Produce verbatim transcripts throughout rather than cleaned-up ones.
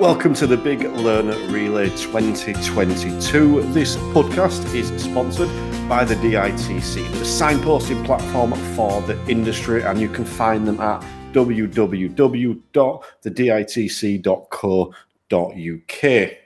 Welcome to the Big Learner Relay twenty twenty-two. This podcast is sponsored by the D I T C, the signposting platform for the industry, and you can find them at w w w dot the d i t c dot co dot u k.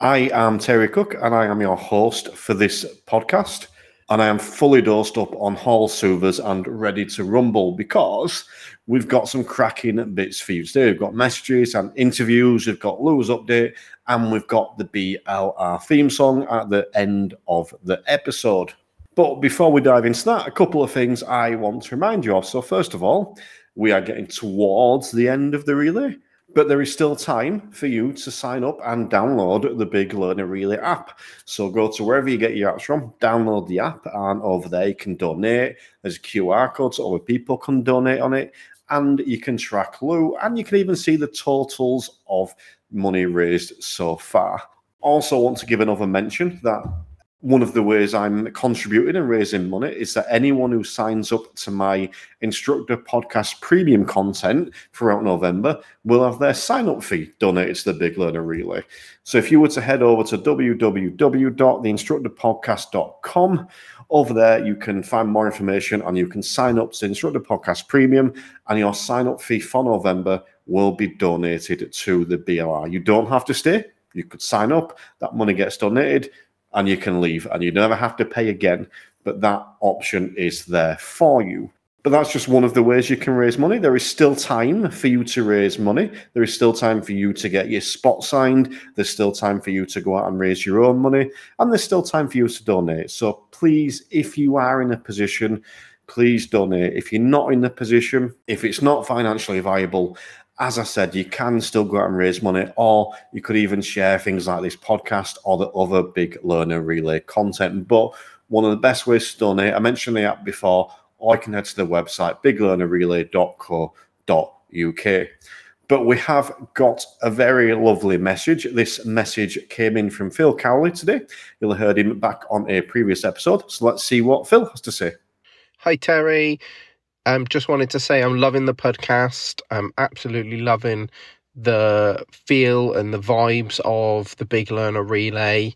I am Terry Cook, and I am your host for this podcast, and I am fully dosed up on hall soothers and ready to rumble because we've got some cracking bits for you today. We've got messages and interviews, we've got Lou's update, and we've got the B L R theme song at the end of the episode. But before we dive into that, a couple of things I want to remind you of. So first of all, we are getting towards the end of the relay, but there is still time for you to sign up and download the Big Learner Relay app. So go to wherever you get your apps from, download the app, and over there you can donate. There's a Q R code so other people can donate on it, and you can track Lou, and you can even see the totals of money raised so far. Also want to give another mention that one of the ways I'm contributing and raising money is that anyone who signs up to my Instructor Podcast Premium content throughout November will have their sign-up fee donated to the Big Learner Relay. So if you were to head over to w w w dot the instructor podcast dot com, over there you can find more information and you can sign up to Instructor Podcast Premium, and your sign-up fee for November will be donated to the B L R. You don't have to stay. You could sign up. That money gets donated, and you can leave, and you never have to pay again, but that option is there for you. But that's just one of the ways you can raise money. There is still time for you to raise money. There is still time for you to get your spot signed. There's still time for you to go out and raise your own money, and there's still time for you to donate. So please, if you are in a position, please donate. If you're not in the position, if it's not financially viable, as I said, you can still go out and raise money, or you could even share things like this podcast or the other Big Learner Relay content. But one of the best ways to donate, I mentioned the app before, or you can head to the website, big learner relay dot co dot u k. But we have got a very lovely message. This message came in from Phil Cowley today. You'll have heard him back on a previous episode. So let's see what Phil has to say. Hi, Terry. Um, just wanted to say I'm loving the podcast. I'm absolutely loving the feel and the vibes of the Big Learner Relay.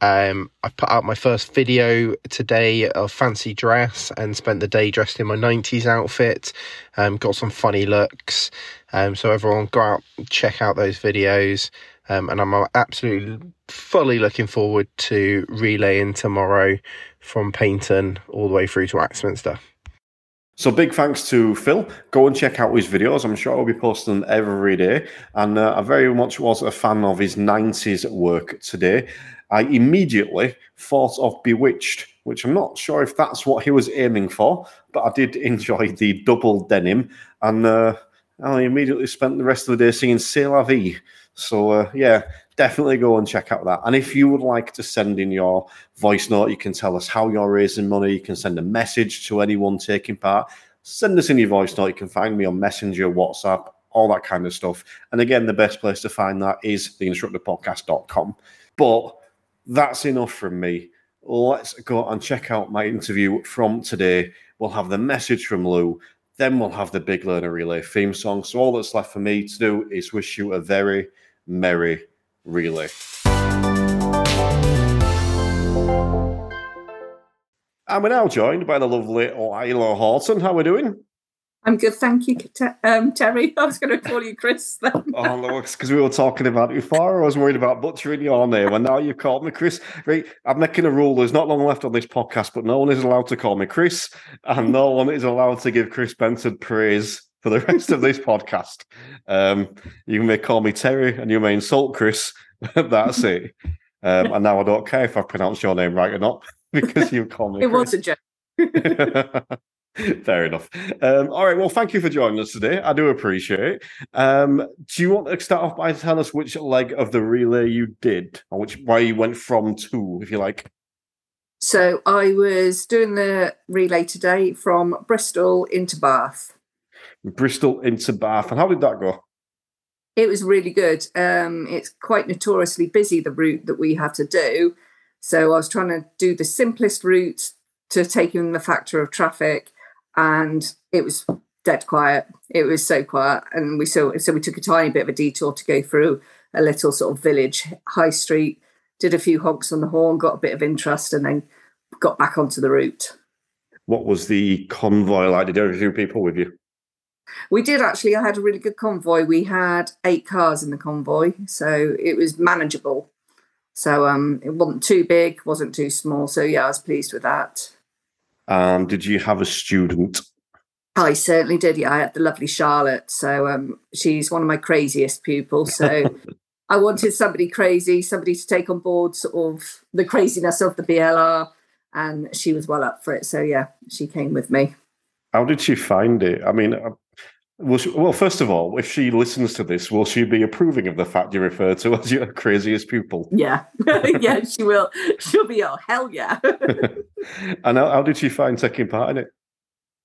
Um, I put out my first video today of fancy dress and spent the day dressed in my nineties outfit. Um, got some funny looks. Um, so everyone go out and check out those videos. Um, and I'm absolutely fully looking forward to relaying tomorrow from Paignton all the way through to Axminster. So big thanks to Phil. Go and check out his videos. I'm sure I'll be posting them every day. And uh, I very much was a fan of his nineties work today. I immediately thought of Bewitched, which I'm not sure if that's what he was aiming for, but I did enjoy the double denim. And uh, I immediately spent the rest of the day singing C'est la vie. So, uh, yeah, definitely go and check out that. And if you would like to send in your voice note, you can tell us how you're raising money. You can send a message to anyone taking part. Send us in your voice note. You can find me on Messenger, WhatsApp, all that kind of stuff. And again, the best place to find that is the instructor podcast dot com. But that's enough from me. Let's go and check out my interview from today. We'll have the message from Lou. Then we'll have the Big Learner Relay theme song. So all that's left for me to do is wish you a very merry relay. And we're now joined by the lovely Lilo Horton. How are we doing? I'm good, thank you, um, Terry. I was going to call you Chris then. Oh, no, it's because we were talking about it before. I was worried about butchering your name, and now you've called me Chris. Right, I'm making a rule. There's not long left on this podcast, but no one is allowed to call me Chris, and no one is allowed to give Chris Benson praise for the rest of this podcast. Um, you may call me Terry, and you may insult Chris. That's it. Um, and now I don't care if I pronounce your name right or not, because you've called me Chris. It was a joke. Fair enough. Um, all right. Well, thank you for joining us today. I do appreciate it. Um, do you want to start off by telling us which leg of the relay you did, or which where you went from to, if you like? So I was doing the relay today from Bristol into Bath. Bristol into Bath. And how did that go? It was really good. Um, it's quite notoriously busy, the route that we had to do. So I was trying to do the simplest route to take in the factor of traffic. And it was dead quiet. It was so quiet. And we so, so we took a tiny bit of a detour to go through a little sort of village high street, did a few honks on the horn, got a bit of interest, and then got back onto the route. What was the convoy like? Did you have a few people with you? We did, actually. I had a really good convoy. We had eight cars in the convoy, so it was manageable. So um, it wasn't too big, wasn't too small. So, yeah, I was pleased with that. Um, did you have a student? I certainly did, yeah. I had the lovely Charlotte. So um, she's one of my craziest pupils. So I wanted somebody crazy, somebody to take on board sort of the craziness of the B L R, and she was well up for it. So, yeah, she came with me. How did she find it? I mean, will she, well, first of all, if she listens to this, will she be approving of the fact you refer to as your craziest pupil? Yeah, yeah, she will. She'll be, oh, hell yeah. And how, how did she find taking part in it?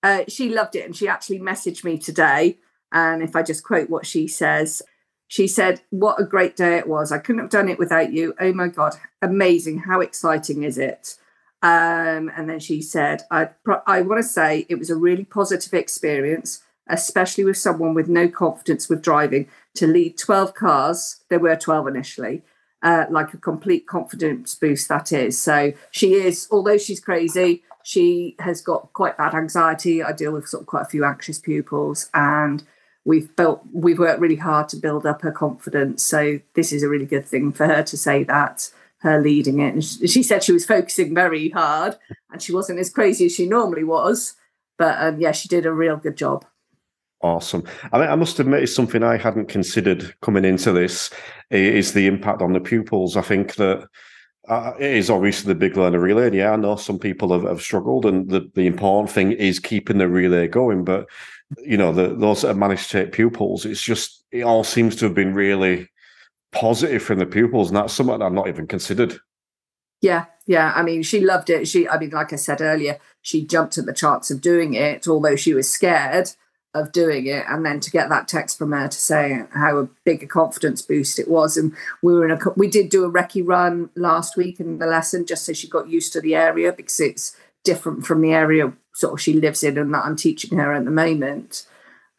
Uh, she loved it, and she actually messaged me today. And if I just quote what she says, she said, "What a great day it was. I couldn't have done it without you. Oh, my God, amazing. How exciting is it?" Um, and then she said, I, I want to say it was a really positive experience, especially with someone with no confidence with driving, to lead twelve cars. There were twelve initially, uh, like a complete confidence boost, that is. So she is, although she's crazy, she has got quite bad anxiety. I deal with sort of quite a few anxious pupils, and we've built, we've worked really hard to build up her confidence. So this is a really good thing for her to say that. Her leading it. And she said she was focusing very hard, and she wasn't as crazy as she normally was. But um, yeah, she did a real good job. Awesome. I mean, I must admit, it's something I hadn't considered coming into this, is the impact on the pupils. I think that uh, it is obviously the big learner relay. And yeah, I know some people have, have struggled, and the, the important thing is keeping the relay going. But, you know, the, those that have managed to take pupils, it's just, it all seems to have been really positive from the pupils, and that's something I've not even considered. Yeah, yeah. I mean, she loved it. She, I mean, like I said earlier, she jumped at the chance of doing it, although she was scared of doing it. And then to get that text from her to say how a big a confidence boost it was, and we were in a, we did do a recce run last week in the lesson, just so she got used to the area, because it's different from the area sort of she lives in and that I'm teaching her at the moment.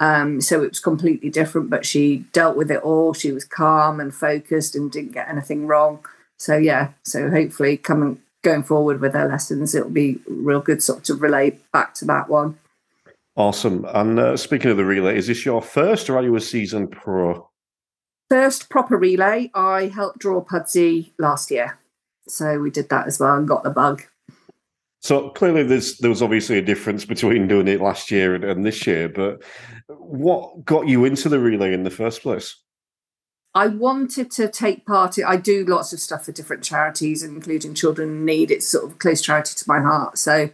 Um, so it was completely different, but she dealt with it all. She was calm and focused and didn't get anything wrong. So, yeah, so hopefully coming going forward with her lessons, it'll be real good sort of relay back to that one. Awesome. And uh, speaking of the relay, is this your first, or are you a season pro? First proper relay. I helped draw Pudsey last year. So we did that as well and got the bug. So clearly there's, there was obviously a difference between doing it last year and, and this year, but what got you into the relay in the first place? I wanted to take part in, I do lots of stuff for different charities, including Children in Need. It's sort of a close charity to my heart. So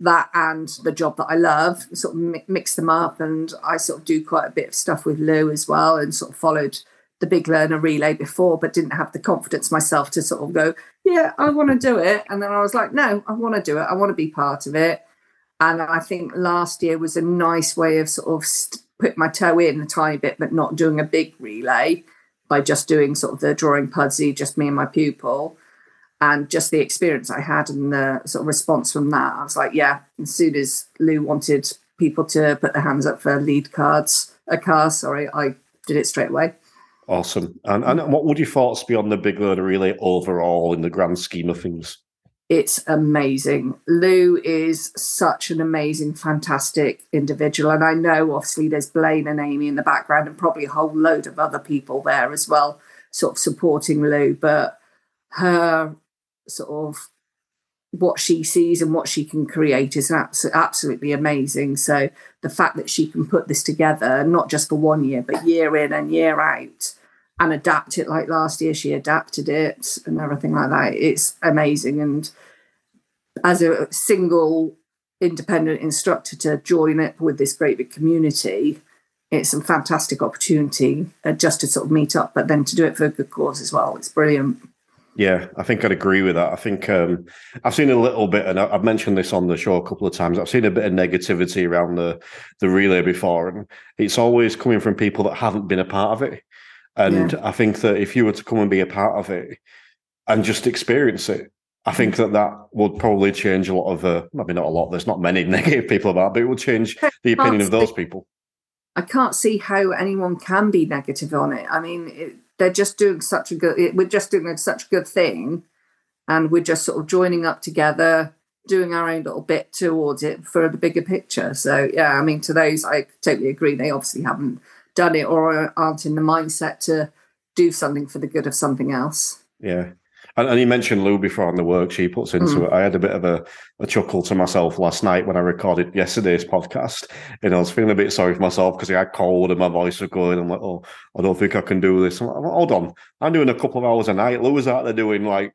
that and the job that I love sort of mix them up, and I sort of do quite a bit of stuff with Lou as well, and sort of followed the big learner relay before, but didn't have the confidence myself to sort of go, yeah, I want to do it. And then I was like, no, I want to do it. I want to be part of it. And I think last year was a nice way of sort of st- put my toe in a tiny bit, but not doing a big relay, by just doing sort of the drawing Pudsey, just me and my pupil, and just the experience I had and the sort of response from that. I was like, yeah, as soon as Lou wanted people to put their hands up for lead cards, a car, sorry, I did it straight away. Awesome. And, and what would your thoughts be on the big learner relay overall in the grand scheme of things? It's amazing. Lou is such an amazing, fantastic individual. And I know, obviously, there's Blaine and Amy in the background, and probably a whole load of other people there as well, sort of supporting Lou. But her sort of what she sees and what she can create is absolutely amazing. So the fact that she can put this together, not just for one year, but year in and year out, and adapt it, like last year she adapted it and everything like that, it's amazing. And as a single independent instructor to join up with this great big community, it's a fantastic opportunity just to sort of meet up, but then to do it for a good cause as well. It's brilliant. Yeah, I think I'd agree with that. I think um, I've seen a little bit, and I've mentioned this on the show a couple of times, I've seen a bit of negativity around the, the relay before, and it's always coming from people that haven't been a part of it. And yeah. I think that if you were to come and be a part of it and just experience it, I think that that would probably change a lot of, uh, maybe not a lot, there's not many negative people about it, but it would change the opinion of those people. I can't see how anyone can be negative on it. I mean, it, they're just doing such a good, we're just doing such a good thing. And we're just sort of joining up together, doing our own little bit towards it for the bigger picture. So, yeah, I mean, to those, I totally agree. They obviously haven't done it or aren't in the mindset to do something for the good of something else. Yeah. And, and you mentioned Lou before and the work she puts into mm. it. I had a bit of a, a chuckle to myself last night when I recorded yesterday's podcast. And I was feeling a bit sorry for myself because I had cold and my voice was going. I'm like, oh, I don't think I can do this. I'm like, hold on. I'm doing a couple of hours a night. Lou's out there doing like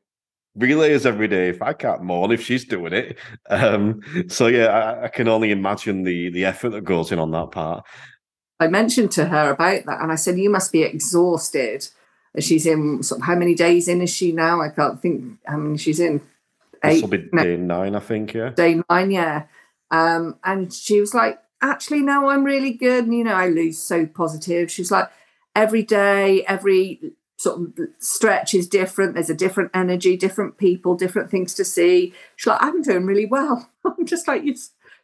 relays every day. If I can't mourn, if she's doing it. Um, so, yeah, I, I can only imagine the the effort that goes in on that part. I mentioned to her about that and I said, you must be exhausted. She's in sort of, how many days in is she now? I can't think. I mean, she's in eight. This will be day nine, I think, yeah. Day nine, yeah. Um, and she was like, actually, no, I'm really good. And, you know, I lose so positive. She's like, every day, every sort of stretch is different. There's a different energy, different people, different things to see. She's like, I'm doing really well. I'm just like, you.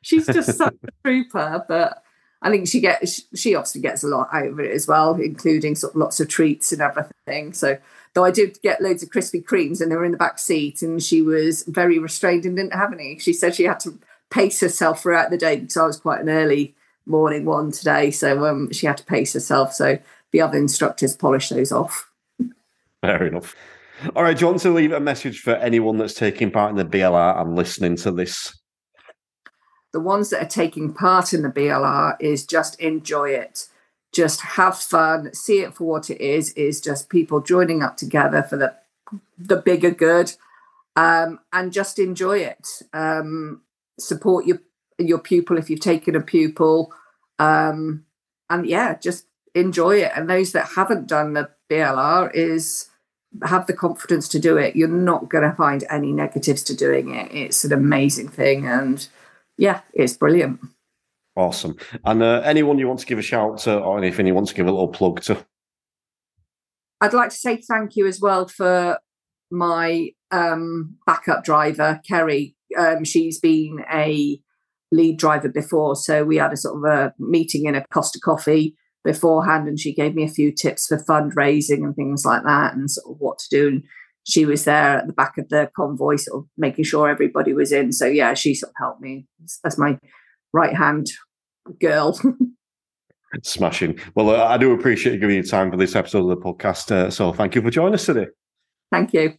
She's just such a trooper, but... I think she gets, she obviously gets a lot out of it as well, including sort of lots of treats and everything. So, though I did get loads of Krispy Kremes and they were in the back seat and she was very restrained and didn't have any. She said she had to pace herself throughout the day because I was quite an early morning one today. So um, she had to pace herself. So the other instructors polished those off. Fair enough. All right, do you want to leave a message for anyone that's taking part in the B L R and listening to this? The ones that are taking part in the B L R is just enjoy it. Just have fun. See it for what it is, is just people joining up together for the the bigger good. Um, and just enjoy it. Um, support your, your pupil if you've taken a pupil. Um, and, yeah, just enjoy it. And those that haven't done the B L R is have the confidence to do it. You're not going to find any negatives to doing it. It's an amazing thing. And... yeah, it's brilliant. Awesome. And uh, anyone you want to give a shout to or anything you want to give a little plug to? I'd like to say thank you as well for my um, backup driver, Kerry. Um, she's been a lead driver before, so we had a sort of a meeting in a Costa Coffee beforehand and she gave me a few tips for fundraising and things like that and sort of what to do. And she was there at the back of the convoy, sort of making sure everybody was in. So, yeah, she sort of helped me as my right-hand girl. Smashing. Well, uh, I do appreciate you giving you time for this episode of the podcast. Uh, so thank you for joining us today. Thank you.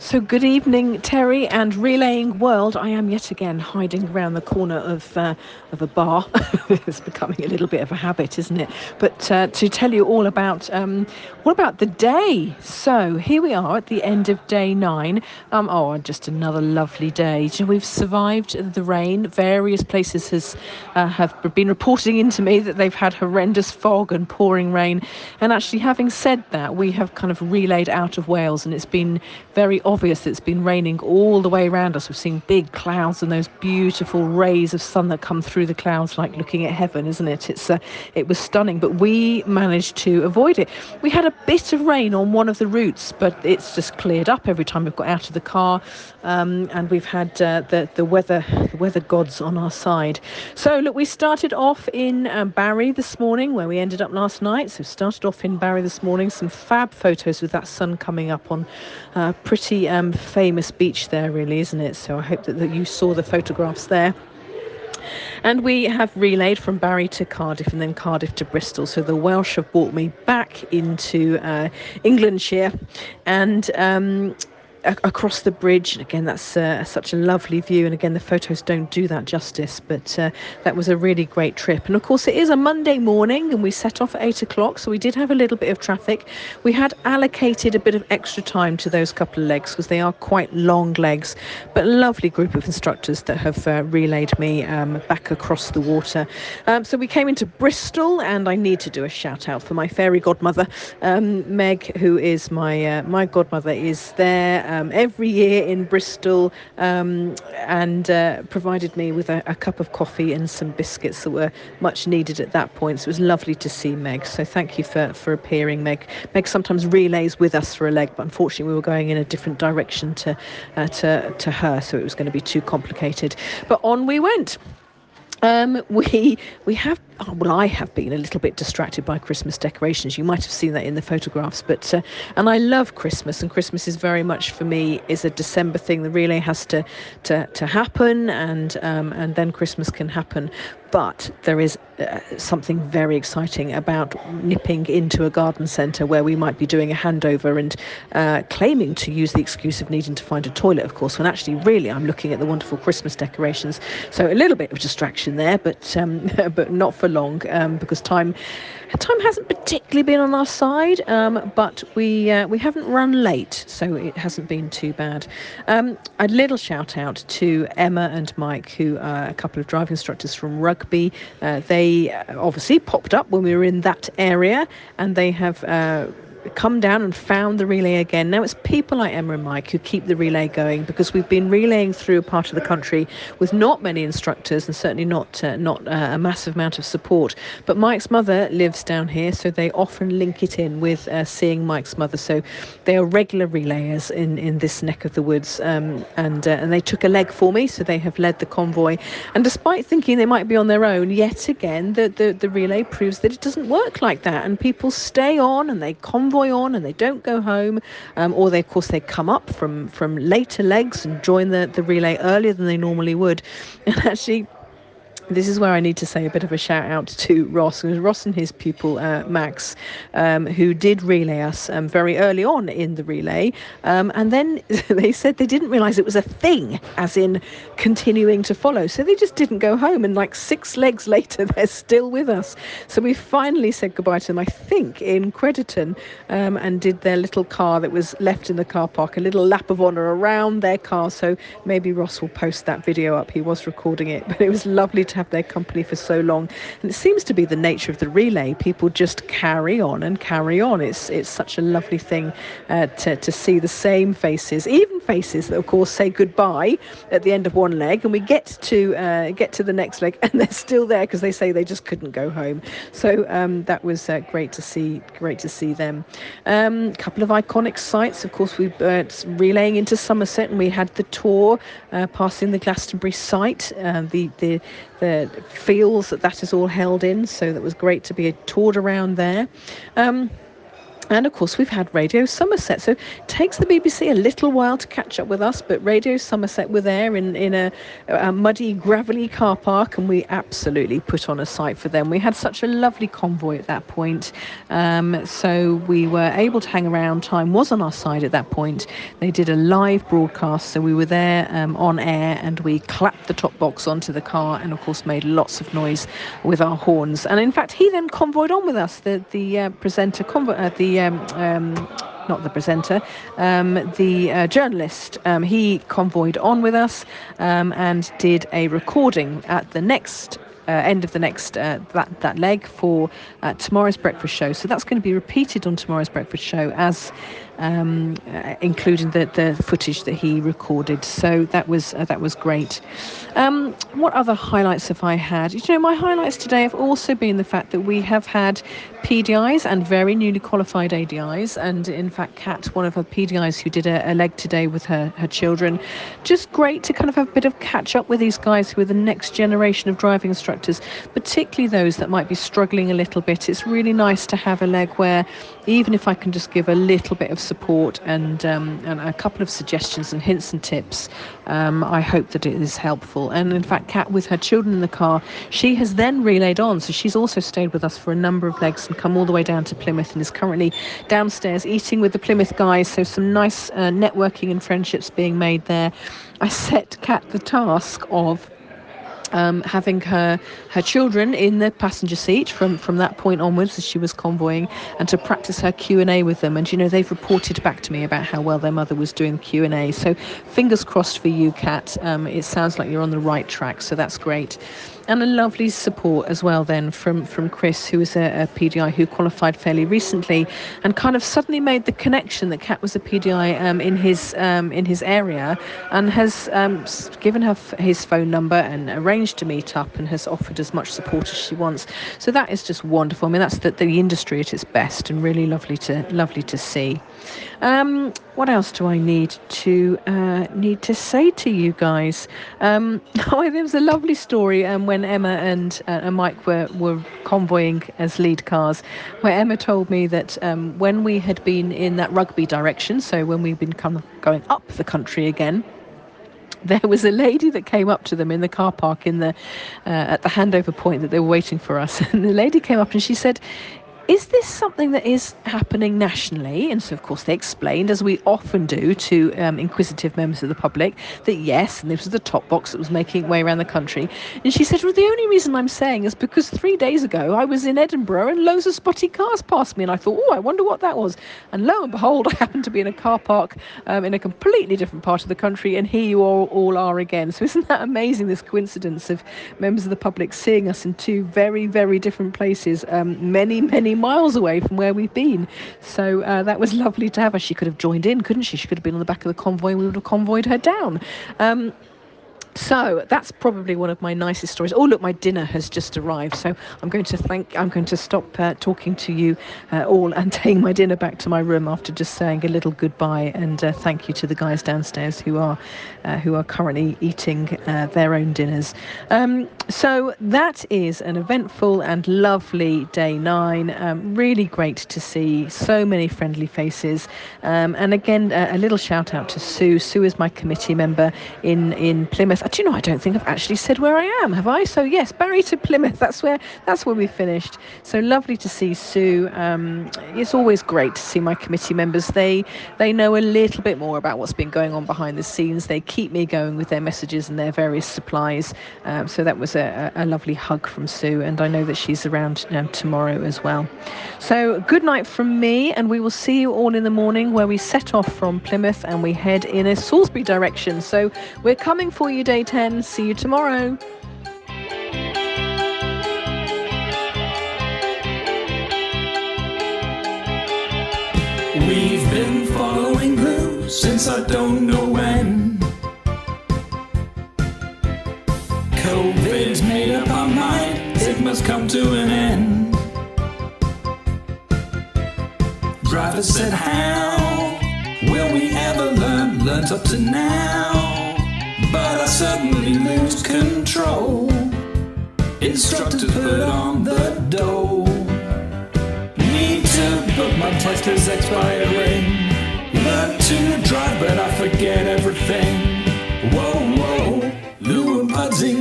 So good evening, Terry, and Relaying World. I am yet again hiding around the corner of uh, of a bar. It's becoming a little bit of a habit, isn't it? But uh, to tell you all about, um, what about the day? So here we are at the end of day nine. Um, oh, just another lovely day. So we've survived the rain. Various places has uh, have been reporting into me that they've had horrendous fog and pouring rain. And actually, having said that, we have kind of relayed out of Wales, and it's been very obvious that it's been raining all the way around us. We've seen big clouds and those beautiful rays of sun that come through the clouds, like looking at heaven, isn't it? It's uh, it was stunning, but we managed to avoid it. We had a bit of rain on one of the routes, but it's just cleared up every time we've got out of the car, um, and we've had uh, the the weather the weather gods on our side. So look, we started off in uh, Barry this morning, where we ended up last night. So started off in Barry this morning. Some fab photos with that sun coming up on uh, pretty. Um, famous beach there, really, isn't it? So I hope that, that you saw the photographs there. And we have relayed from Barry to Cardiff and then Cardiff to Bristol. So the Welsh have brought me back into uh, Englandshire and um, a- across the bridge. And again, that's uh, such a lovely view. And again, the photos don't do that justice, but uh, that was a really great trip. And of course, it is a Monday morning and we set off at eight o'clock. So we did have a little bit of traffic. We had allocated a bit of extra time to those couple of legs because they are quite long legs, but a lovely group of instructors that have uh, relayed me um, back across the water. Um, so we came into Bristol and I need to do a shout out for my fairy godmother, um, Meg, who is my, uh, my godmother, is there Um, every year in Bristol um, and uh, provided me with a, a cup of coffee and some biscuits that were much needed at that point. So it was lovely to see Meg. So thank you for, for appearing, Meg. Meg sometimes relays with us for a leg, but unfortunately we were going in a different direction to uh, to, to her, so it was going to be too complicated. But on we went. Um, we we have, oh, well, I have been a little bit distracted by Christmas decorations. You might have seen that in the photographs, but, uh, and I love Christmas, and Christmas is very much for me is a December thing that really has to, to, to happen, and, um, and then Christmas can happen. But there is uh, something very exciting about nipping into a garden centre where we might be doing a handover and uh, claiming to use the excuse of needing to find a toilet, of course, when actually really I'm looking at the wonderful Christmas decorations. So a little bit of distraction there, but um, but not for long, um, because time time hasn't particularly been on our side, um, but we uh, we haven't run late, so it hasn't been too bad. Um, a little shout out to Emma and Mike, who are a couple of drive instructors from Rugby. Uh, they obviously popped up when we were in that area, and they have uh, come down and found the relay again. Now it's people like Emma and Mike who keep the relay going, because we've been relaying through a part of the country with not many instructors and certainly not uh, not uh, a massive amount of support. But Mike's mother lives down here, so they often link it in with uh, seeing Mike's mother. So they are regular relayers in, in this neck of the woods, um, and, uh, and they took a leg for me, so they have led the convoy. And despite thinking they might be on their own, yet again the, the, the relay proves that it doesn't work like that, and people stay on and they convoy on and they don't go home, um, or they of course they come up from from later legs and join the the relay earlier than they normally would. And actually, this is where I need to say a bit of a shout out to Ross, Ross and his pupil uh, Max, um, who did relay us um, very early on in the relay, um, and then they said they didn't realise it was a thing, as in continuing to follow, so they just didn't go home, and like six legs later they're still with us. So we finally said goodbye to them, I think, in Crediton, um, and did their little car that was left in the car park, a little lap of honour around their car. So maybe Ross will post that video up, he was recording it, but it was lovely to have their company for so long. And it seems to be the nature of the relay, people just carry on and carry on. It's it's such a lovely thing uh, to, to see the same faces, even faces that of course say goodbye at the end of one leg, and we get to uh, get to the next leg and they're still there because they say they just couldn't go home. So um, that was uh, great to see great to see them. A um, couple of iconic sites, of course, we uh, relaying into Somerset, and we had the tour uh, passing the Glastonbury site, uh, the the the fields that that is all held in, so that was great to be toured around there. Um, and of course we've had Radio Somerset, so it takes the B B C a little while to catch up with us, but Radio Somerset were there in, in a, a muddy, gravelly car park, and we absolutely put on a site for them. We had such a lovely convoy at that point, um, so we were able to hang around. Time was on our side at that point. They did a live broadcast, so we were there um, on air, and we clapped the top box onto the car and of course made lots of noise with our horns. And in fact he then convoyed on with us, the, the uh, presenter, convoy, uh, the Um, um, not the presenter, um, the uh, journalist. Um, he convoyed on with us um, and did a recording at the next Uh, end of the next uh, that that leg for uh, tomorrow's breakfast show. So that's going to be repeated on tomorrow's breakfast show, as um, uh, including the the footage that he recorded. So that was uh, that was great. Um, what other highlights have I had? You know, my highlights today have also been the fact that we have had P D Is and very newly qualified A D Is, and in fact, Kat, one of her P D Is, who did a, a leg today with her her children. Just great to kind of have a bit of catch up with these guys who are the next generation of driving instructors, particularly those that might be struggling a little bit. It's really nice to have a leg where, even if I can just give a little bit of support and, um, and a couple of suggestions and hints and tips, um, I hope that it is helpful. And in fact, Kat, with her children in the car, she has then relayed on, so she's also stayed with us for a number of legs and come all the way down to Plymouth, and is currently downstairs eating with the Plymouth guys, so some nice uh, networking and friendships being made there. I set Kat the task of Um, having her her children in the passenger seat from, from that point onwards as she was convoying, and to practice her Q and A with them. And you know, they've reported back to me about how well their mother was doing Q and A, so fingers crossed for you, Kat. Um, it sounds like you're on the right track, so that's great. And a lovely support as well then from, from Chris, who is a, a P D I who qualified fairly recently, and kind of suddenly made the connection that Kat was a P D I um, in his um, in his area, and has um, given her f- his phone number and arranged arranged to meet up and has offered as much support as she wants. So that is just wonderful. I mean, that's the, the industry at its best, and really lovely to lovely to see. Um, what else do I need to uh, need to say to you guys? Um, oh, there was a lovely story um, when Emma and, uh, and Mike were, were convoying as lead cars, where Emma told me that um, when we had been in that rugby direction, so when we've been come, going up the country again, there was a lady that came up to them in the car park in the uh, at the handover point that they were waiting for us, and the lady came up and she said, "Is this something that is happening nationally?" And so, of course, they explained, as we often do to um, inquisitive members of the public, that yes, and this was the top box that was making its way around the country. And she said, "Well, the only reason I'm saying is because three days ago I was in Edinburgh and loads of spotty cars passed me, and I thought, oh, I wonder what that was. And lo and behold, I happened to be in a car park um, in a completely different part of the country, and here you all, all are again." So isn't that amazing, this coincidence of members of the public seeing us in two very, very different places, um, many, many miles away from where we've been. So uh, that was lovely to have her. She could have joined in, couldn't she? She could have been on the back of the convoy and we would have convoyed her down. Um, so that's probably one of my nicest stories. Oh, look, my dinner has just arrived. So I'm going to thank, I'm going to stop uh, talking to you uh, all and take my dinner back to my room after just saying a little goodbye and uh, thank you to the guys downstairs who are uh, who are currently eating uh, their own dinners. Um, so that is an eventful and lovely day nine. Um, really great to see so many friendly faces. Um, and again, uh, a little shout out to Sue. Sue is my committee member in, in Plymouth. Do you know, I don't think I've actually said where I am, have I? So yes, Barry to Plymouth, that's where that's where we finished. So lovely to see Sue. Um, it's always great to see my committee members. They they know a little bit more about what's been going on behind the scenes. They keep me going with their messages and their various supplies. Um, so that was a, a lovely hug from Sue, and I know that she's around um, tomorrow as well. So good night from me, and we will see you all in the morning, where we set off from Plymouth and we head in a Salisbury direction. So we're coming for you, day ten. See you tomorrow. We've been following Lou since I don't know when. COVID's made up our mind, it must come to an end. Driver said, how will we ever learn? Learned up to now, but I suddenly lose control. Instructor put on the dough. Need to book my test is expiring. Learn to drive but I forget everything. Whoa, whoa, Lou and Pudsey,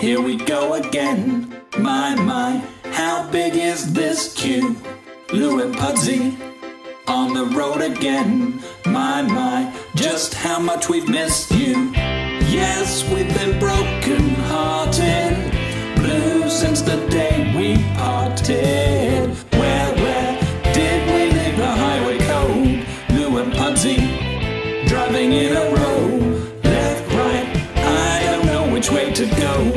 here we go again. My, my, how big is this queue? Lou and Pudsey on the road again. My, my, just how much we've missed you. Yes, we've been broken hearted, blue since the day we parted. Where, where did we leave the highway code? Lou and Pudsey driving in a row, left, right, I don't know which way to go.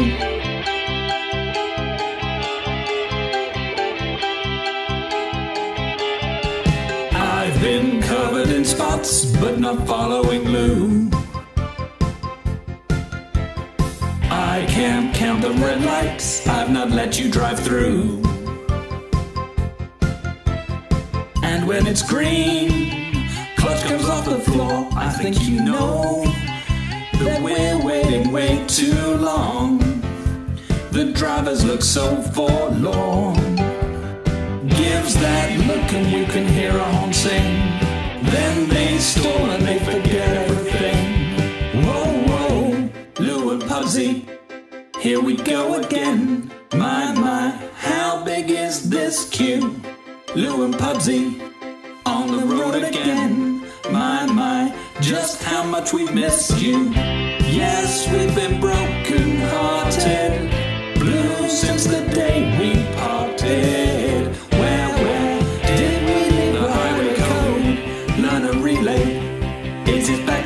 Been covered in spots, but not following Lou. I can't count the red lights, I've not let you drive through. And when it's green, clutch comes off the floor. I think you know that we're waiting way too long. The drivers look so forlorn. Gives that look and you can hear a horn sing. Then they stall and they forget everything. Whoa, whoa, Lou and Pudsey, here we go again. My, my, how big is this queue? Lou and Pudsey on the road again. My, my, just how much we've missed you. Yes, we've been broken hearted, blue since the day we parted.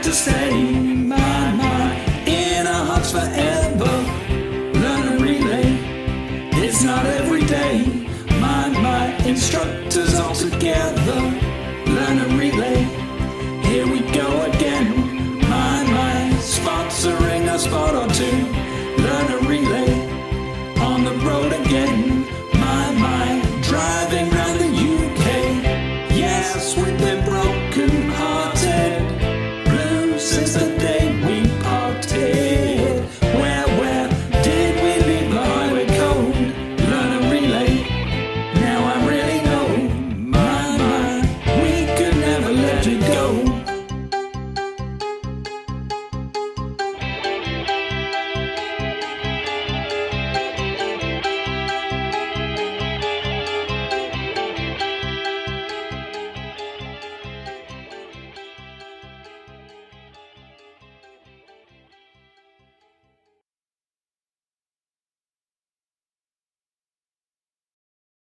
To say, my, my, in our hearts forever. Learn a relay, it's not every day. My, my, instructors all together. Learn a relay, here we go again. My, my, sponsoring a spot or two.